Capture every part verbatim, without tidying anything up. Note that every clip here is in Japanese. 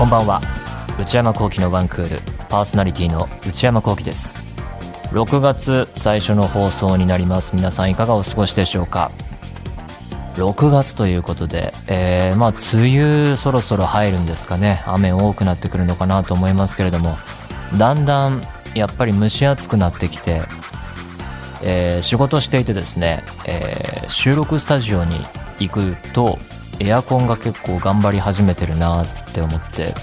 こんばんは。内山昂輝のワンクールパーソナリティの内山昂輝です。ろくがつ最初の放送になります。皆さんいかがお過ごしでしょうか。ろくがつということで、えー、まあ梅雨そろそろ入るんですかね。雨多くなってくるのかなと思いますけれども、だんだんやっぱり蒸し暑くなってきて、えー、仕事していてですね、えー、収録スタジオに行くとエアコンが結構頑張り始めてるなって思って、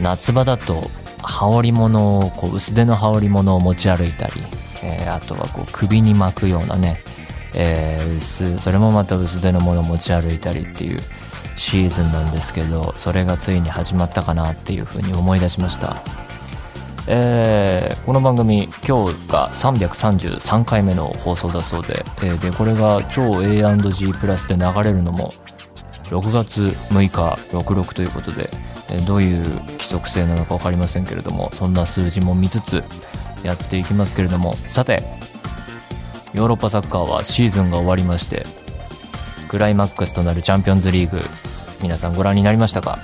夏場だと羽織物をこう薄手の羽織物を持ち歩いたり、えー、あとはこう首に巻くようなね、えー、薄それもまた薄手のものを持ち歩いたりっていうシーズンなんですけど、それがついに始まったかなっていうふうに思い出しました。えー、この番組今日がさんびゃくさんじゅうさんかいめの放送だそうで、えー、でこれが超 エーアンドジー プラスで流れるのもろくがつむいかろくろくということで、えー、どういう規則性なのか分かりませんけれども、そんな数字も見つつやっていきますけれども、さてヨーロッパサッカーはシーズンが終わりまして、クライマックスとなるチャンピオンズリーグ、皆さんご覧になりましたか。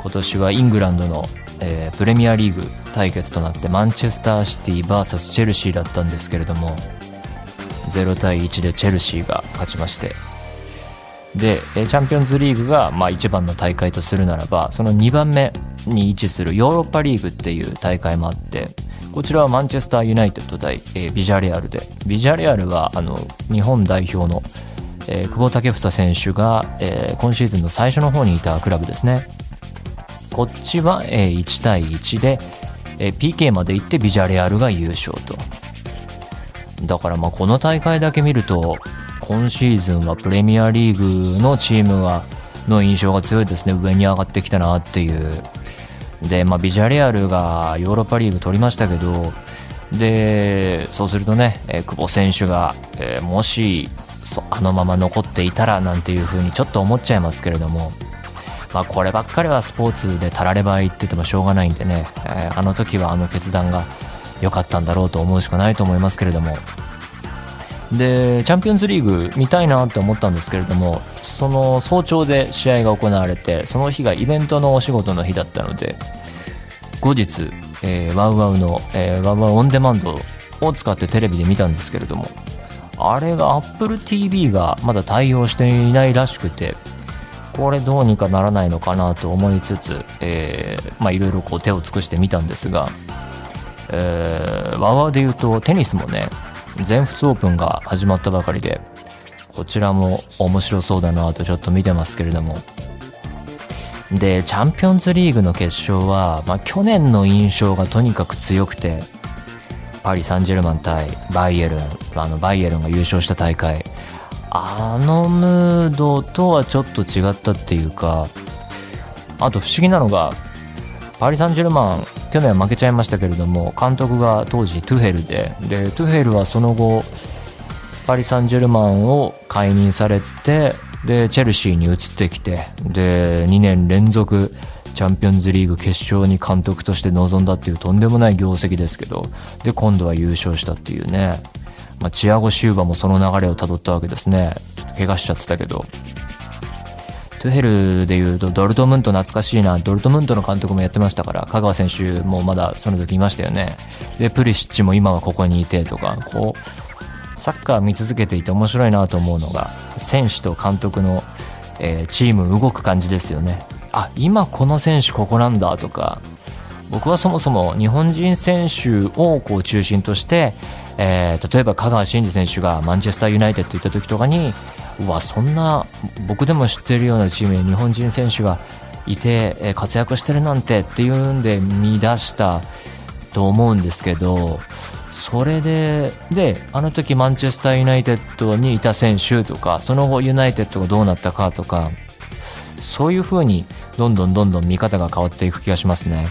今年はイングランドのえー、プレミアリーグ対決となって、マンチェスターシティ ブイエス チェルシーだったんですけれども、ゼロたいいちでチェルシーが勝ちまして、でチャンピオンズリーグがまあ一番の大会とするならば、そのにばんめに位置するヨーロッパリーグっていう大会もあって、こちらはマンチェスターユナイテッド対、えー、ビジャレアルで、ビジャレアルはあの日本代表の、えー、久保建英選手が、えー、今シーズンの最初の方にいたクラブですね。こっちはいちたいいちで ピーケー まで行ってビジャレアルが優勝と。だからまあこの大会だけ見ると、今シーズンはプレミアリーグのチームがの印象が強いですね。上に上がってきたなっていう。でまあビジャレアルがヨーロッパリーグ取りましたけど、でそうするとね、久保選手がもしあのまま残っていたらなんていう風にちょっと思っちゃいますけれども、まあ、こればっかりはスポーツでたられば言っててもしょうがないんでね、えー、あの時はあの決断が良かったんだろうと思うしかないと思いますけれども。でチャンピオンズリーグ見たいなって思ったんですけれども、その早朝で試合が行われて、その日がイベントのお仕事の日だったので、後日、えー、ワウワウの、えー、ワウワウオンデマンドを使ってテレビで見たんですけれども、あれが Apple ティーブイ がまだ対応していないらしくて、これどうにかならないのかなと思いつつ、えー、まあいろいろこう手を尽くしてみたんですが、えー、ワワでいうとテニスもね、全仏オープンが始まったばかりで、こちらも面白そうだなとちょっと見てますけれども。でチャンピオンズリーグの決勝は、まあ、去年の印象がとにかく強くて、パリ・サンジェルマン対バイエルン、あのバイエルンが優勝した大会、あのムードとはちょっと違ったっていうか、あと不思議なのがパリ・サンジェルマン去年は負けちゃいましたけれども、監督が当時トゥヘルで、でトゥヘルはその後パリ・サンジェルマンを解任されて、でチェルシーに移ってきて、でにねんれんぞくチャンピオンズリーグ決勝に監督として臨んだっていうとんでもない業績ですけど、で今度は優勝したっていうね。まあ、チアゴ・シューバもその流れをたどったわけですね。ちょっと怪我しちゃってたけど、トゥヘルでいうとドルトムント懐かしいな。ドルトムントの監督もやってましたから、香川選手もまだその時いましたよね。でプリシッチも今はここにいてとか、こうサッカー見続けていて面白いなと思うのが、選手と監督の、えー、チーム動く感じですよね。あ、今この選手ここなんだとか。僕はそもそも日本人選手をこう中心として、えー、例えば香川真司選手がマンチェスターユナイテッド行った時とかに、うわ、そんな僕でも知ってるようなチームに日本人選手がいて活躍してるなんてっていうんで見出したと思うんですけど、それでであの時マンチェスターユナイテッドにいた選手とか、その後ユナイテッドがどうなったかとか、そういう風にどんどんどんどん見方が変わっていく気がしますね。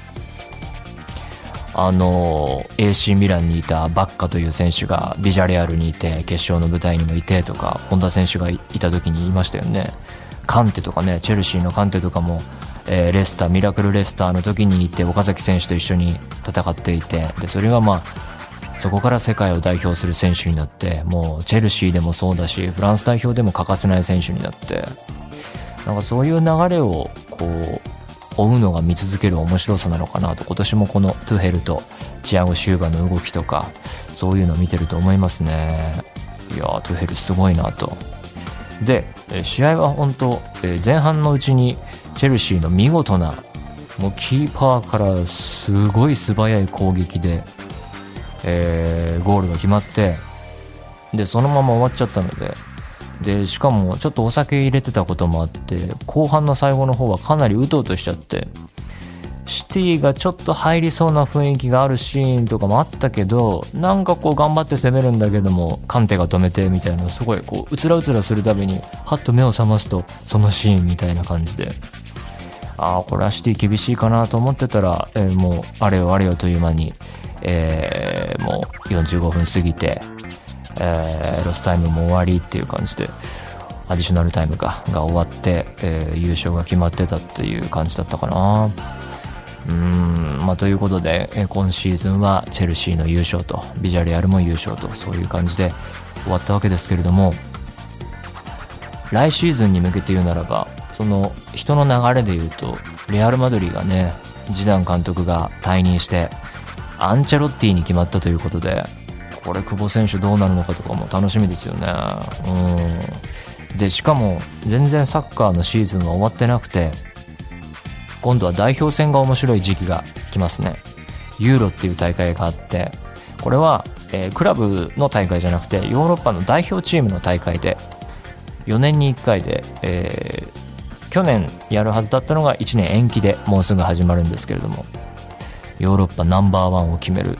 あの エーシー ミランにいたバッカという選手がビジャレアルにいて決勝の舞台にもいてとか、本田選手がいた時にいましたよね。カンテとかね、チェルシーのカンテとかも、えー、レスターミラクルレスターの時にいて岡崎選手と一緒に戦っていて、でそれがまあそこから世界を代表する選手になって、もうチェルシーでもそうだしフランス代表でも欠かせない選手になって、なんかそういう流れをこう追うのが見続ける面白さなのかなと、今年もこのトゥヘルとチアゴ・シューバの動きとかそういうのを見てると思いますね。いやー、トゥヘルすごいなと。で、試合は本当前半のうちにチェルシーの見事なもうキーパーからすごい素早い攻撃で、えー、ゴールが決まって、でそのまま終わっちゃったので、でしかもちょっとお酒入れてたこともあって、後半の最後の方はかなりうとうとしちゃって、シティがちょっと入りそうな雰囲気があるシーンとかもあったけど、なんかこう頑張って攻めるんだけどもカンテが止めてみたいな、すごいこううつらうつらするたびにハッと目を覚ますとそのシーンみたいな感じで、ああこれはシティ厳しいかなと思ってたら、えー、もうあれよあれよという間に、えー、もうよんじゅうごふん過ぎて、えー、ロスタイムも終わりっていう感じで、アディショナルタイムかが終わって、えー、優勝が決まってたっていう感じだったかな。うーん、まあ、ということで、えー、今シーズンはチェルシーの優勝とビジャレアルも優勝と、そういう感じで終わったわけですけれども、来シーズンに向けて言うならば、その人の流れで言うとレアルマドリーがね、ジダン監督が退任してアンチェロッティに決まったということで、これ久保選手どうなるのかとかも楽しみですよね。うんで、しかも全然サッカーのシーズンは終わってなくて、今度は代表戦が面白い時期が来ますね。ユーロっていう大会があって、これは、えー、クラブの大会じゃなくてヨーロッパの代表チームの大会で、よねんにいっかいで、えー、去年やるはずだったのがいちねん延期でもうすぐ始まるんですけれども、ヨーロッパナンバーワンを決める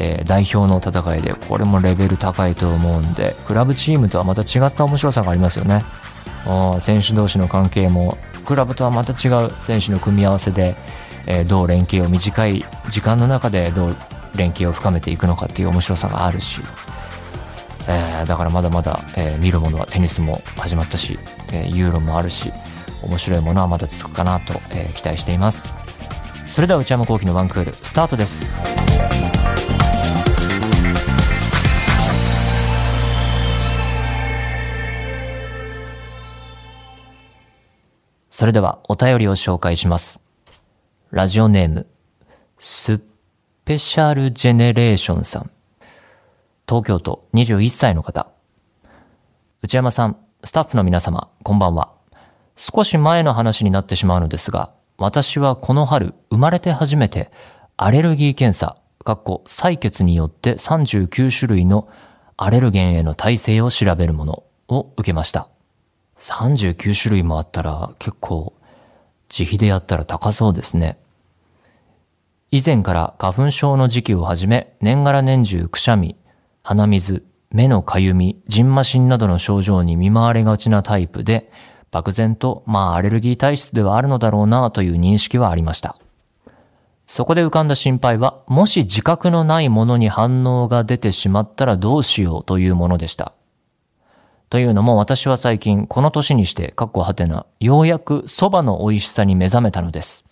えー、代表の戦いで、これもレベル高いと思うんで、クラブチームとはまた違った面白さがありますよね。選手同士の関係もクラブとはまた違う選手の組み合わせで、えー、どう連携を短い時間の中でどう連携を深めていくのかっていう面白さがあるし、えー、だからまだまだ、えー、見るものは、テニスも始まったし、えー、ユーロもあるし、面白いものはまだ続くかなと、えー、期待しています。それでは内山昂輝のワンクールスタートです。それではお便りを紹介します。ラジオネームスペシャルジェネレーションさん、東京都にじゅういっさいの方。内山さん、スタッフの皆様、こんばんは。少し前の話になってしまうのですが、私はこの春生まれて初めてアレルギー検査（採血によってさんじゅうきゅうしゅるいのアレルゲンへの耐性を調べるもの）を受けました。さんじゅうきゅうしゅるいもあったら結構自費でやったら高そうですね。以前から花粉症の時期をはじめ、年がら年中くしゃみ、鼻水、目のかゆみ、じんましんなどの症状に見舞われがちなタイプで、漠然とまあアレルギー体質ではあるのだろうなという認識はありました。そこで浮かんだ心配は、もし自覚のないものに反応が出てしまったらどうしようというものでした。というのも、私は最近この年にして（ようやく蕎麦の美味しさに目覚めたのです。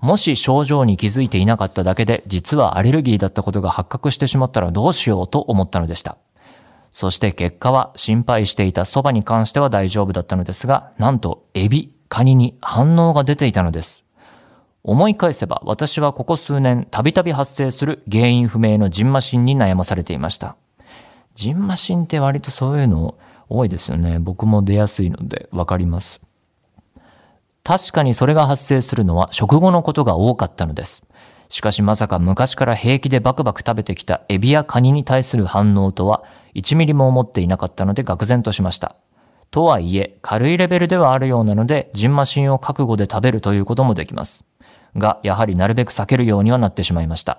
もし症状に気づいていなかっただけで、実はアレルギーだったことが発覚してしまったらどうしようと思ったのでした。そして結果は、心配していた蕎麦に関しては大丈夫だったのですが、なんとエビ、カニに反応が出ていたのです。思い返せば、私はここ数年たびたび発生する原因不明のじんましんに悩まされていました。じんましんって割とそういうの多いですよね。僕も出やすいのでわかります。確かにそれが発生するのは食後のことが多かったのです。しかしまさか昔から平気でバクバク食べてきたエビやカニに対する反応とはいちミリも思っていなかったので愕然としました。とはいえ軽いレベルではあるようなので、じんましんを覚悟で食べるということもできます。が、やはりなるべく避けるようにはなってしまいました。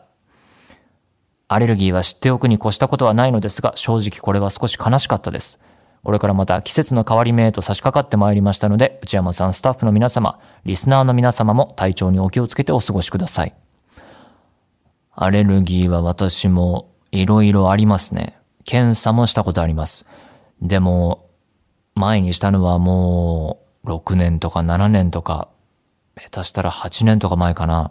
アレルギーは知っておくに越したことはないのですが、正直これは少し悲しかったです。これからまた季節の変わり目へと差し掛かってまいりましたので、内山さん、スタッフの皆様、リスナーの皆様も体調にお気をつけてお過ごしください。アレルギーは私もいろいろありますね。検査もしたことあります。でも、前にしたのはもうろくねんとかななねんとか、下手したらはちねんとか前かな。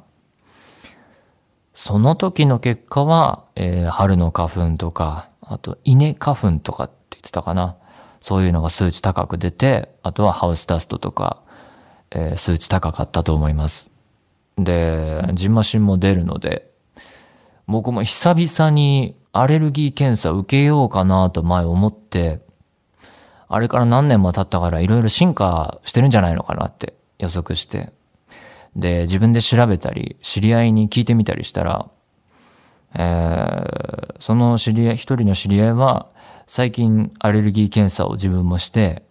その時の結果は、えー、春の花粉とか、あと稲花粉とかって言ってたかな。そういうのが数値高く出て、あとはハウスダストとか、えー、数値高かったと思います。で、じんましんも出るので、僕も久々にアレルギー検査受けようかなと前思って、あれから何年も経ったからいろいろ進化してるんじゃないのかなって予測して、で、自分で調べたり、知り合いに聞いてみたりしたら、えー、その知り合い、一人の知り合いは、最近アレルギー検査を自分もして、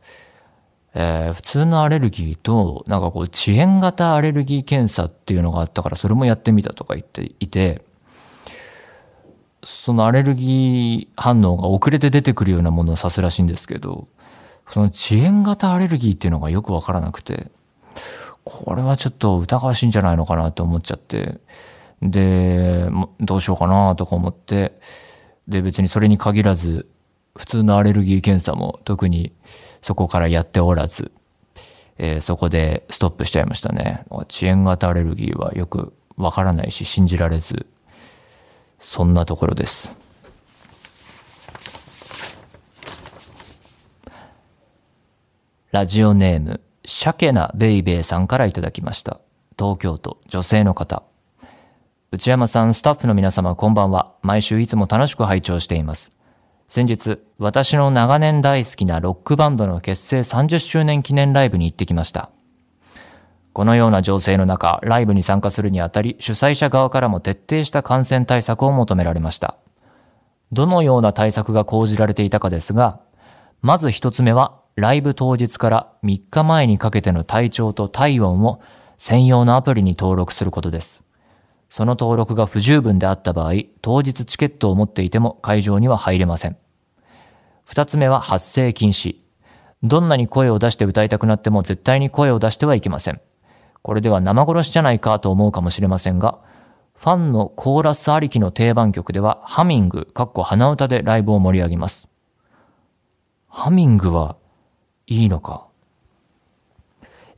えー、普通のアレルギーと、なんかこう、遅延型アレルギー検査っていうのがあったから、それもやってみたとか言っていて、そのアレルギー反応が遅れて出てくるようなものを指すらしいんですけど、その遅延型アレルギーっていうのがよくわからなくて、これはちょっと疑わしいんじゃないのかなと思っちゃって、で、どうしようかなとか思って、で、別にそれに限らず、普通のアレルギー検査も特にそこからやっておらず、えー、そこでストップしちゃいましたね。遅延型アレルギーはよくわからないし、信じられず、そんなところです。ラジオネーム、シャケナベイベイさんからいただきました。東京都、女性の方。内山さん、スタッフの皆様、こんばんは。毎週いつも楽しく拝聴しています。先日、私の長年大好きなロックバンドの結成さんじゅっしゅうねん記念ライブに行ってきました。このような情勢の中、ライブに参加するにあたり、主催者側からも徹底した感染対策を求められました。どのような対策が講じられていたかですが、まず一つ目は、ライブ当日からみっかまえにかけての体調と体温を専用のアプリに登録することです。その登録が不十分であった場合、当日チケットを持っていても会場には入れません。二つ目は発声禁止。どんなに声を出して歌いたくなっても絶対に声を出してはいけません。これでは生殺しじゃないかと思うかもしれませんが、ファンのコーラスありきの定番曲ではハミング（鼻歌）でライブを盛り上げます。ハミングはいいのか。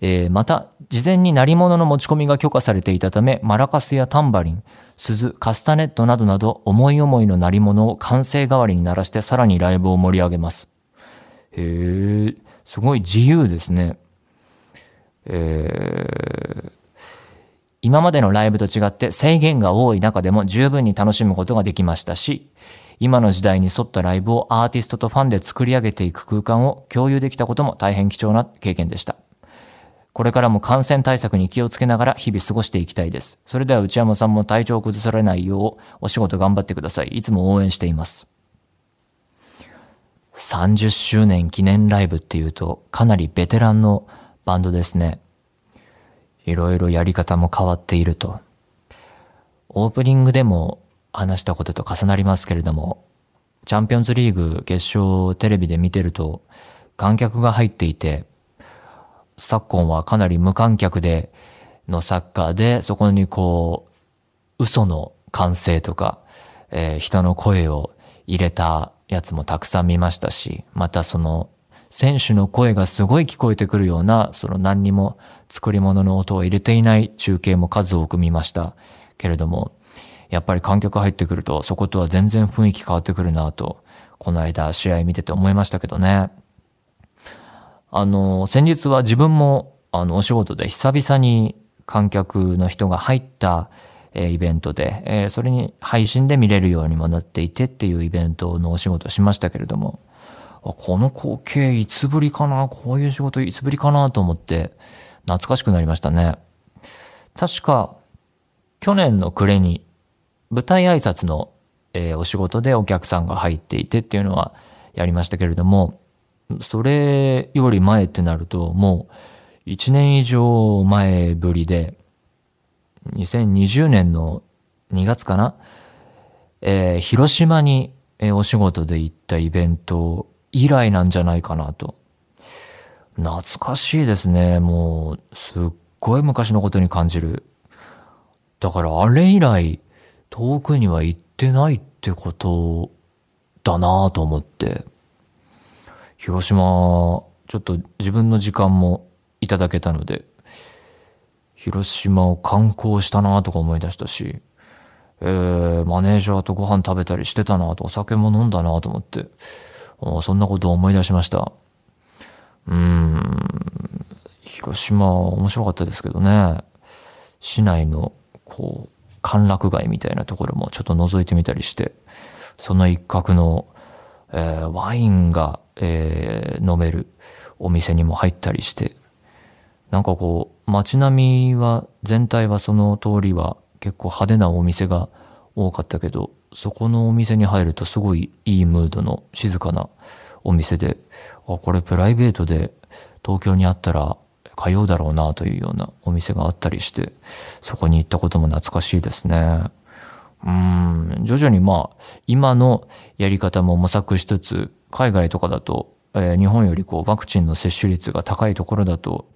えー、また、事前に鳴り物の持ち込みが許可されていたため、マラカスやタンバリン、鈴、カスタネットなどなど思い思いの鳴り物を歓声代わりに鳴らしてさらにライブを盛り上げます。へー、すごい自由ですね。えー、今までのライブと違って制限が多い中でも十分に楽しむことができましたし、今の時代に沿ったライブをアーティストとファンで作り上げていく空間を共有できたことも大変貴重な経験でした。これからも感染対策に気をつけながら日々過ごしていきたいです。それでは内山さんも体調を崩されないようお仕事頑張ってください。いつも応援しています。さんじゅっしゅうねん記念ライブっていうとかなりベテランのバンドですね。いろいろやり方も変わっていると。オープニングでも話したことと重なりますけれども、チャンピオンズリーグ決勝をテレビで見てると観客が入っていて、昨今はかなり無観客でのサッカーで、そこにこう嘘の歓声とか、えー、人の声を入れたやつもたくさん見ましたし、またその選手の声がすごい聞こえてくるような、その何にも作り物の音を入れていない中継も数多く見ましたけれども、やっぱり観客入ってくるとそことは全然雰囲気変わってくるなと、この間試合見てて思いましたけどね。あの、先日は自分もあのお仕事で久々に観客の人が入った、えー、イベントで、えー、それに配信で見れるようにもなっていてっていうイベントのお仕事をしましたけれども、この光景いつぶりかな、こういう仕事いつぶりかなと思って懐かしくなりましたね。確か去年の暮れに舞台挨拶の、えー、お仕事でお客さんが入っていてっていうのはやりましたけれども、それより前ってなるともういちねん以上前ぶりで、にせんにじゅうねんのにがつかな、えー、広島に、えー、お仕事で行ったイベント以来なんじゃないかなと。懐かしいですね。もうすっごい昔のことに感じる。だからあれ以来遠くには行ってないってことだなぁと思って、広島ちょっと自分の時間もいただけたので、広島を観光したなぁとか思い出したし、えー、マネージャーとご飯食べたりしてたなぁと、お酒も飲んだなぁと思って、そんなことを思い出しました。うーん、広島面白かったですけどね、市内のこう歓楽街みたいなところもちょっと覗いてみたりして、その一角の、えー、ワインが、えー、飲めるお店にも入ったりして、なんかこう街並みは全体はその通りは結構派手なお店が多かったけど、そこのお店に入るとすごいいいムードの静かなお店で、あ、これプライベートで東京にあったら通うだろうなというようなお店があったりして、そこに行ったことも懐かしいですね。うーん、徐々にまあ今のやり方も模索しつつ、海外とかだと、えー、日本よりこうワクチンの接種率が高いところだと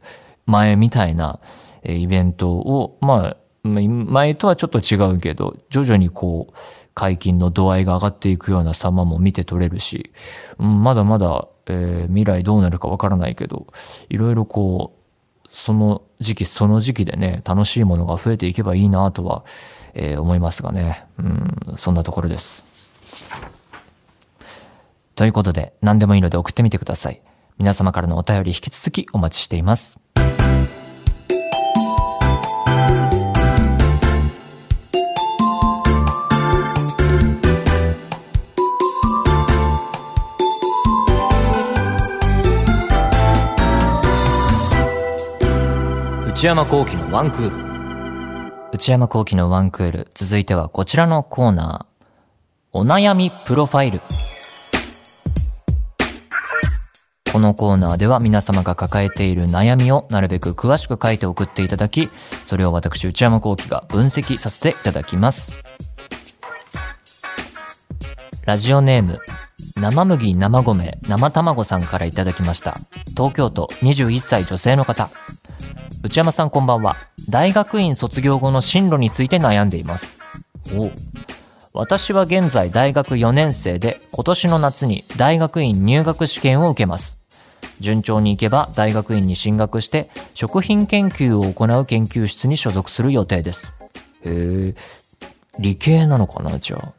前みたいな、えー、イベントをまあ前とはちょっと違うけど、徐々にこう解禁の度合いが上がっていくような様も見て取れるし、まだまだ、えー、未来どうなるかわからないけど、いろいろこうその時期その時期でね、楽しいものが増えていけばいいなとは、えー、思いますがね、うん、そんなところです。ということで、何でもいいので送ってみてください。皆様からのお便り引き続きお待ちしています。内山昂輝のワンクール。内山昂輝のワンクール、続いてはこちらのコーナー、お悩みプロファイル。このコーナーでは皆様が抱えている悩みをなるべく詳しく書いて送っていただき、それを私内山昂輝が分析させていただきます。ラジオネーム生麦生米生卵さんからいただきました。東京都にじゅういっさい女性の方。内山さんこんばんは。大学院卒業後の進路について悩んでいます。おう。私は現在大学よねんせいで、今年の夏に大学院入学試験を受けます。順調にいけば大学院に進学して食品研究を行う研究室に所属する予定です。へえ、理系なのかな。じゃあ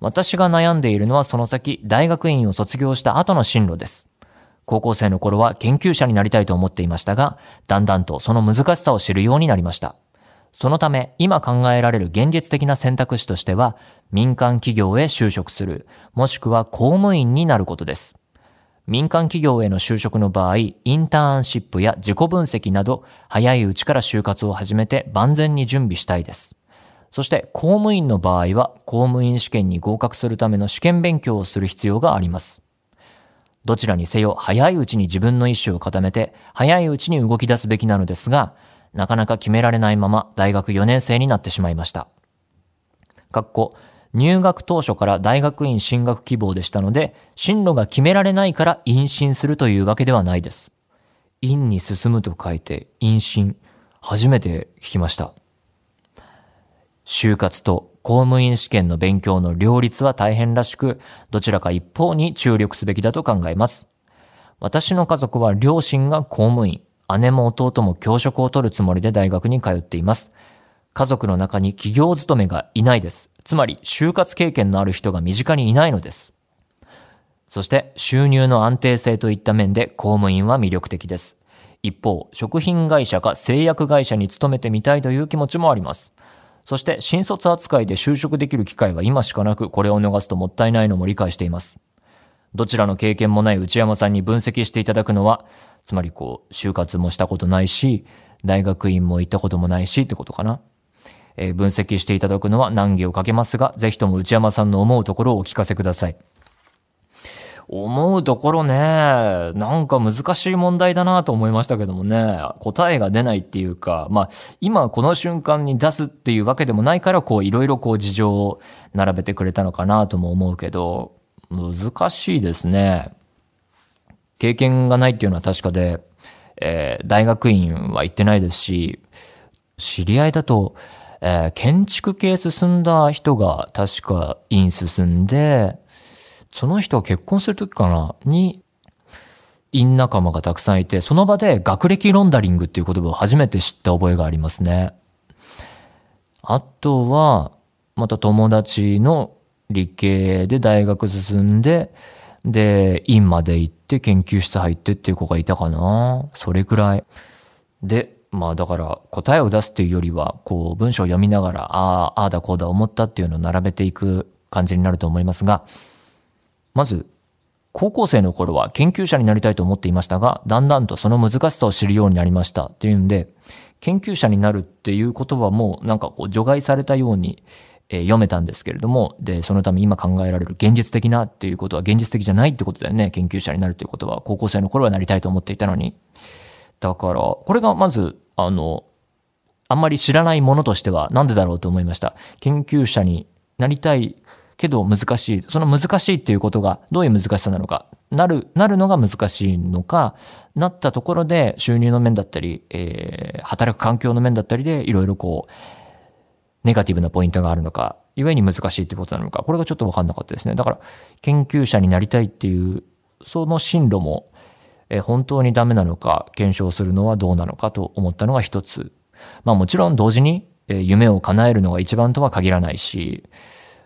私が悩んでいるのはその先大学院を卒業した後の進路です。高校生の頃は研究者になりたいと思っていましたが、だんだんとその難しさを知るようになりました。そのため、今考えられる現実的な選択肢としては、民間企業へ就職する、もしくは公務員になることです。民間企業への就職の場合、インターンシップや自己分析など、早いうちから就活を始めて万全に準備したいです。そして、公務員の場合は、公務員試験に合格するための試験勉強をする必要があります。どちらにせよ早いうちに自分の意思を固めて早いうちに動き出すべきなのですが、なかなか決められないまま大学よねんせいになってしまいました。かっこ入学当初から大学院進学希望でしたので、進路が決められないから院進するというわけではないです。院に進むと書いて院進、初めて聞きました。就活と公務員試験の勉強の両立は大変らしく、どちらか一方に注力すべきだと考えます。私の家族は両親が公務員、姉も弟も教職を取るつもりで大学に通っています。家族の中に企業勤めがいないです。つまり就活経験のある人が身近にいないのです。そして収入の安定性といった面で公務員は魅力的です。一方、食品会社か製薬会社に勤めてみたいという気持ちもあります。そして新卒扱いで就職できる機会は今しかなく、これを逃すともったいないのも理解しています。どちらの経験もない内山さんに分析していただくのは、つまりこう就活もしたことないし、大学院も行ったこともないしってことかな。えー、分析していただくのは難儀をかけますが、ぜひとも内山さんの思うところをお聞かせください。思うところね、なんか難しい問題だなと思いましたけどもね、答えが出ないっていうか、まあ今この瞬間に出すっていうわけでもないから、こういろいろこう事情を並べてくれたのかなとも思うけど、難しいですね。経験がないっていうのは確かで、えー、大学院は行ってないですし、知り合いだと、えー、建築系進んだ人が確か院進んで、その人は結婚する時かなに院仲間がたくさんいて、その場で学歴ロンダリングっていう言葉を初めて知った覚えがありますね。あとはまた友達の理系で大学進んでで、院まで行って研究室入ってっていう子がいたかな。それくらい。で、まあだから答えを出すっていうよりは、こう文章を読みながら、ああ、ああだこうだ思ったっていうのを並べていく感じになると思いますが、まず、高校生の頃は研究者になりたいと思っていましたが、だんだんとその難しさを知るようになりましたっていうんで、研究者になるっていうことはもうなんかこう除外されたように、えー、読めたんですけれども、で、そのため今考えられる現実的なっていうことは現実的じゃないってことだよね。研究者になるということは高校生の頃はなりたいと思っていたのに。だから、これがまず、あの、あんまり知らないものとしてはなんでだろうと思いました。研究者になりたいけど難しい。その難しいっていうことがどういう難しさなのか、なる、なるのが難しいのか、なったところで収入の面だったり、えー、働く環境の面だったりでいろいろこう、ネガティブなポイントがあるのか、故に難しいっていうことなのか、これがちょっと分かんなかったですね。だから、研究者になりたいっていう、その進路も、えー、本当にダメなのか、検証するのはどうなのかと思ったのが一つ。まあもちろん同時に、えー、夢を叶えるのが一番とは限らないし、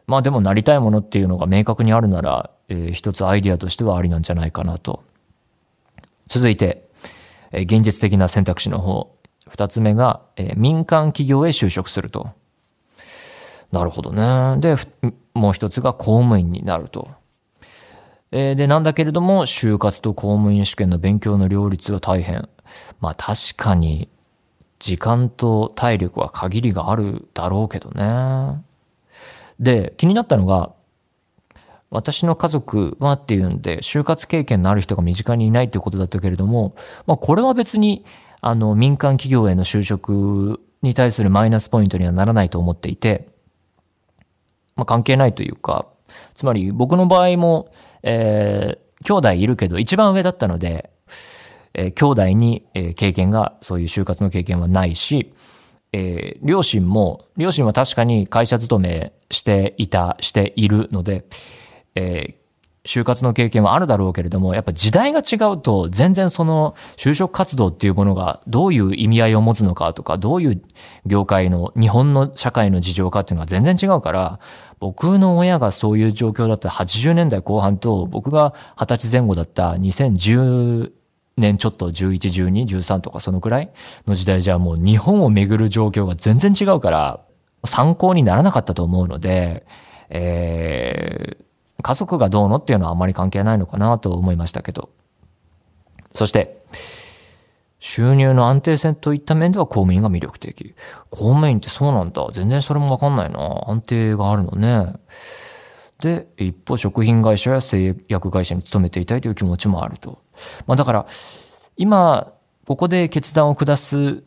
まあでもなりたいものっていうのが明確にあるなら、えー、一つアイディアとしてはありなんじゃないかなと。続いて、えー、現実的な選択肢の方。二つ目が、えー、民間企業へ就職すると。なるほどね。で、もう一つが公務員になると。えー、で、なんだけれども、就活と公務員試験の勉強の両立は大変。まあ確かに、時間と体力は限りがあるだろうけどね。で、気になったのが、私の家族はっていうんで、就活経験のある人が身近にいないということだったけれども、まあこれは別に、あの、民間企業への就職に対するマイナスポイントにはならないと思っていて、まあ関係ないというか、つまり僕の場合も、えー、兄弟いるけど一番上だったので、えー、兄弟に、えー、経験が、そういう就活の経験はないし、えー、両親も、両親は確かに会社勤めしていた、しているので、えー、就活の経験はあるだろうけれども、やっぱ時代が違うと全然その就職活動っていうものがどういう意味合いを持つのかとか、どういう業界の、日本の社会の事情かっていうのが全然違うから、僕の親がそういう状況だったはちじゅうねんだいこう半と、僕がはたちぜん後だったにせんじゅうねんちょっとじゅういち、じゅうに、じゅうさんとかそのくらいの時代じゃもう日本を巡る状況が全然違うから参考にならなかったと思うので、えー、家族がどうのっていうのはあまり関係ないのかなと思いましたけど、そして収入の安定性といった面では公務員が魅力的。公務員ってそうなんだ。全然それもわかんないな。安定があるのね。で、一方食品会社や製薬会社に勤めていたいという気持ちもあると。まあだから今ここで決断を下す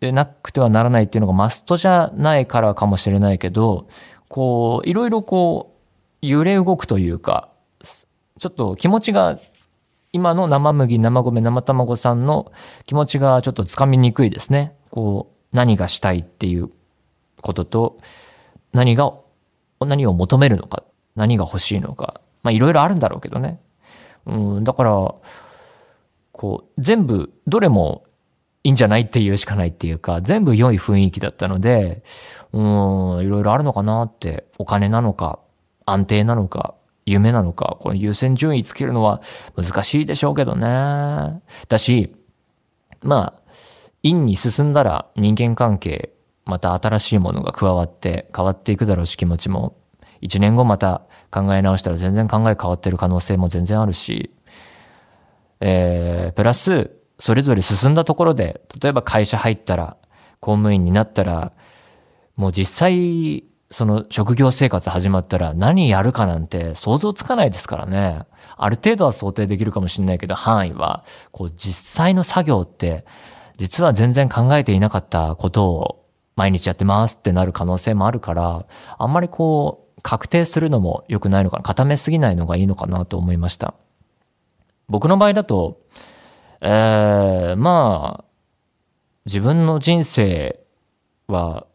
なくてはならないっていうのがマストじゃないからかもしれないけど、こういろいろこう揺れ動くというか、ちょっと気持ちが今の生麦生米生卵さんの気持ちがちょっとつかみにくいですね。こう何がしたいっていうことと何が何を求めるのか。何が欲しいのか、まあいろいろあるんだろうけどね。うん、だからこう全部どれもいいんじゃないっていうしかないっていうか、全部良い雰囲気だったので、うん、いろいろあるのかなって、お金なのか、安定なのか、夢なのか、この優先順位つけるのは難しいでしょうけどね。だし、まあ院に進んだら人間関係、また新しいものが加わって変わっていくだろうし、気持ちも。一年後また考え直したら全然考え変わってる可能性も全然あるし、えー、プラスそれぞれ進んだところで、例えば会社入ったら公務員になったら、もう実際その職業生活始まったら何やるかなんて想像つかないですからね。ある程度は想定できるかもしれないけど、範囲はこう実際の作業って実は全然考えていなかったことを毎日やってますってなる可能性もあるから、あんまりこう確定するのも良くないのかな、固めすぎないのがいいのかなと思いました。僕の場合だと、えー、まあ、自分の人生は、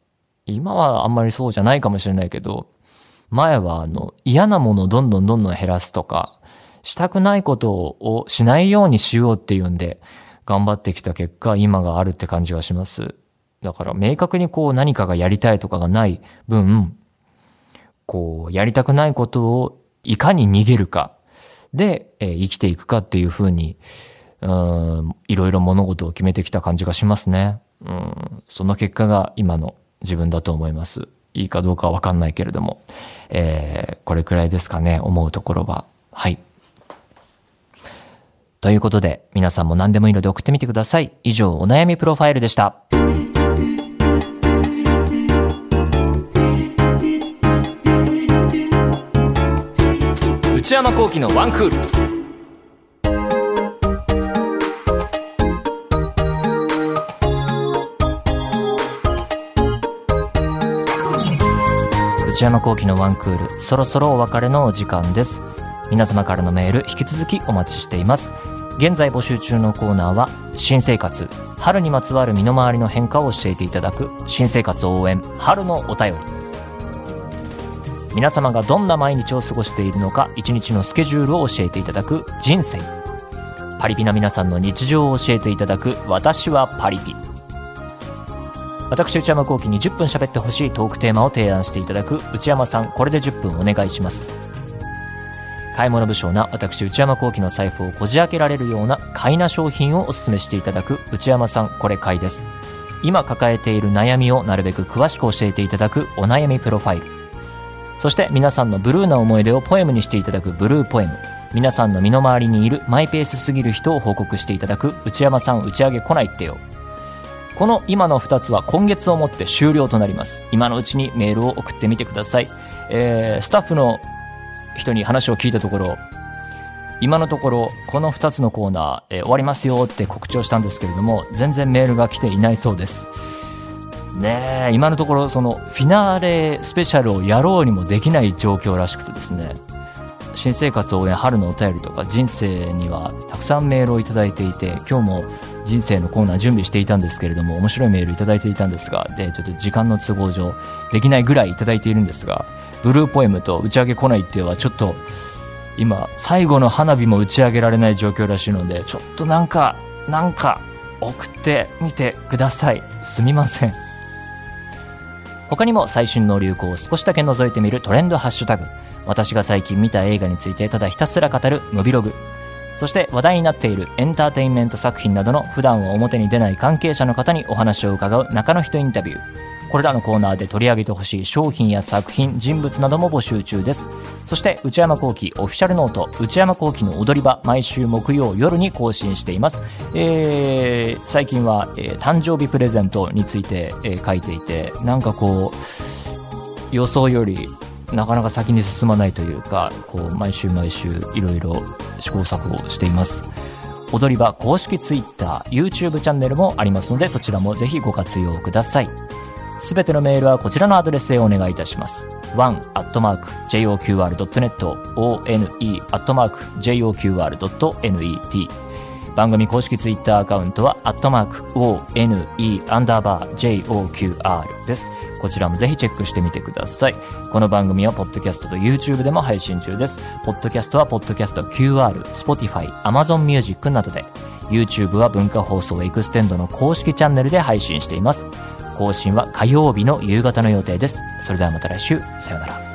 今はあんまりそうじゃないかもしれないけど、前はあの嫌なものをどんどんどんどん減らすとか、したくないことをしないようにしようっていうんで、頑張ってきた結果、今があるって感じがします。だから明確にこう何かがやりたいとかがない分、こうやりたくないことをいかに逃げるかで、えー、生きていくかっていうふうに、うん、いろいろ物事を決めてきた感じがしますね。うん、その結果が今の自分だと思います。いいかどうかは分かんないけれども、えー、これくらいですかね、思うところは。はい。ということで、皆さんも何でもいいので送ってみてください。以上、お悩みプロファイルでした。内山昂輝のワンクール。内山昂輝のワンクール、そろそろお別れのお時間です。皆様からのメール、引き続きお待ちしています。現在募集中のコーナーは、新生活、春にまつわる身の回りの変化を教えていただく、新生活応援、春のお便り。皆様がどんな毎日を過ごしているのか、一日のスケジュールを教えていただく人生。パリピな皆さんの日常を教えていただく私はパリピ。私内山昂輝にじゅっぷん喋ってほしいトークテーマを提案していただく内山さん、これでじゅっぷんお願いします。買い物不詳な私内山昂輝の財布をこじ開けられるような買いな商品をおすすめしていただく内山さん、これ買いです。今抱えている悩みをなるべく詳しく教えていただくお悩みプロファイル。そして皆さんのブルーな思い出をポエムにしていただくブルーポエム。皆さんの身の回りにいるマイペースすぎる人を報告していただく内山さん、打ち上げ来ないってよ。この今のふたつは今月をもって終了となります。今のうちにメールを送ってみてください。えー、スタッフの人に話を聞いたところ、今のところこのふたつのコーナー、えー、終わりますよって告知をしたんですけれども、全然メールが来ていないそうですね。え、今のところそのフィナーレスペシャルをやろうにもできない状況らしくてですね、新生活応援春のお便りとか人生にはたくさんメールをいただいていて、今日も人生のコーナー準備していたんですけれども、面白いメールいただいていたんですが、でちょっと時間の都合上できないぐらいいただいているんですが、ブルーポエムと打ち上げ来ないっていうのはちょっと今最後の花火も打ち上げられない状況らしいので、ちょっとなんかなんか送ってみてください。すみません。他にも最新の流行を少しだけ覗いてみるトレンドハッシュタグ、私が最近見た映画についてただひたすら語るムビログ、そして話題になっているエンターテインメント作品などの普段は表に出ない関係者の方にお話を伺う中の人インタビュー。これらのコーナーで取り上げてほしい商品や作品、人物なども募集中です。そして内山昂輝オフィシャルノート、内山昂輝の踊り場、毎週木曜夜に更新しています。えー、最近は、えー、誕生日プレゼントについて、えー、書いていて、なんかこう予想よりなかなか先に進まないというか、こう毎週毎週いろいろ試行錯誤しています。踊り場公式ツイッター、 YouTube チャンネルもありますので、そちらもぜひご活用ください。すべてのメールはこちらのアドレスへお願いいたします。 ワン アット ジェイオーキューアール ドット ネット オーエヌイー アット ジェイオーキューアール ドット ネット。 番組公式ツイッターアカウントは アット オーエヌイー アンダーバー ジェイオーキューアール です。こちらもぜひチェックしてみてください。この番組はポッドキャストと YouTube でも配信中です。ポッドキャストはポッドキャスト キューアール、Spotify、Amazon Music などで、 YouTube は文化放送エクステンドの公式チャンネルで配信しています。更新は火曜日の夕方の予定です。それではまた来週。さようなら。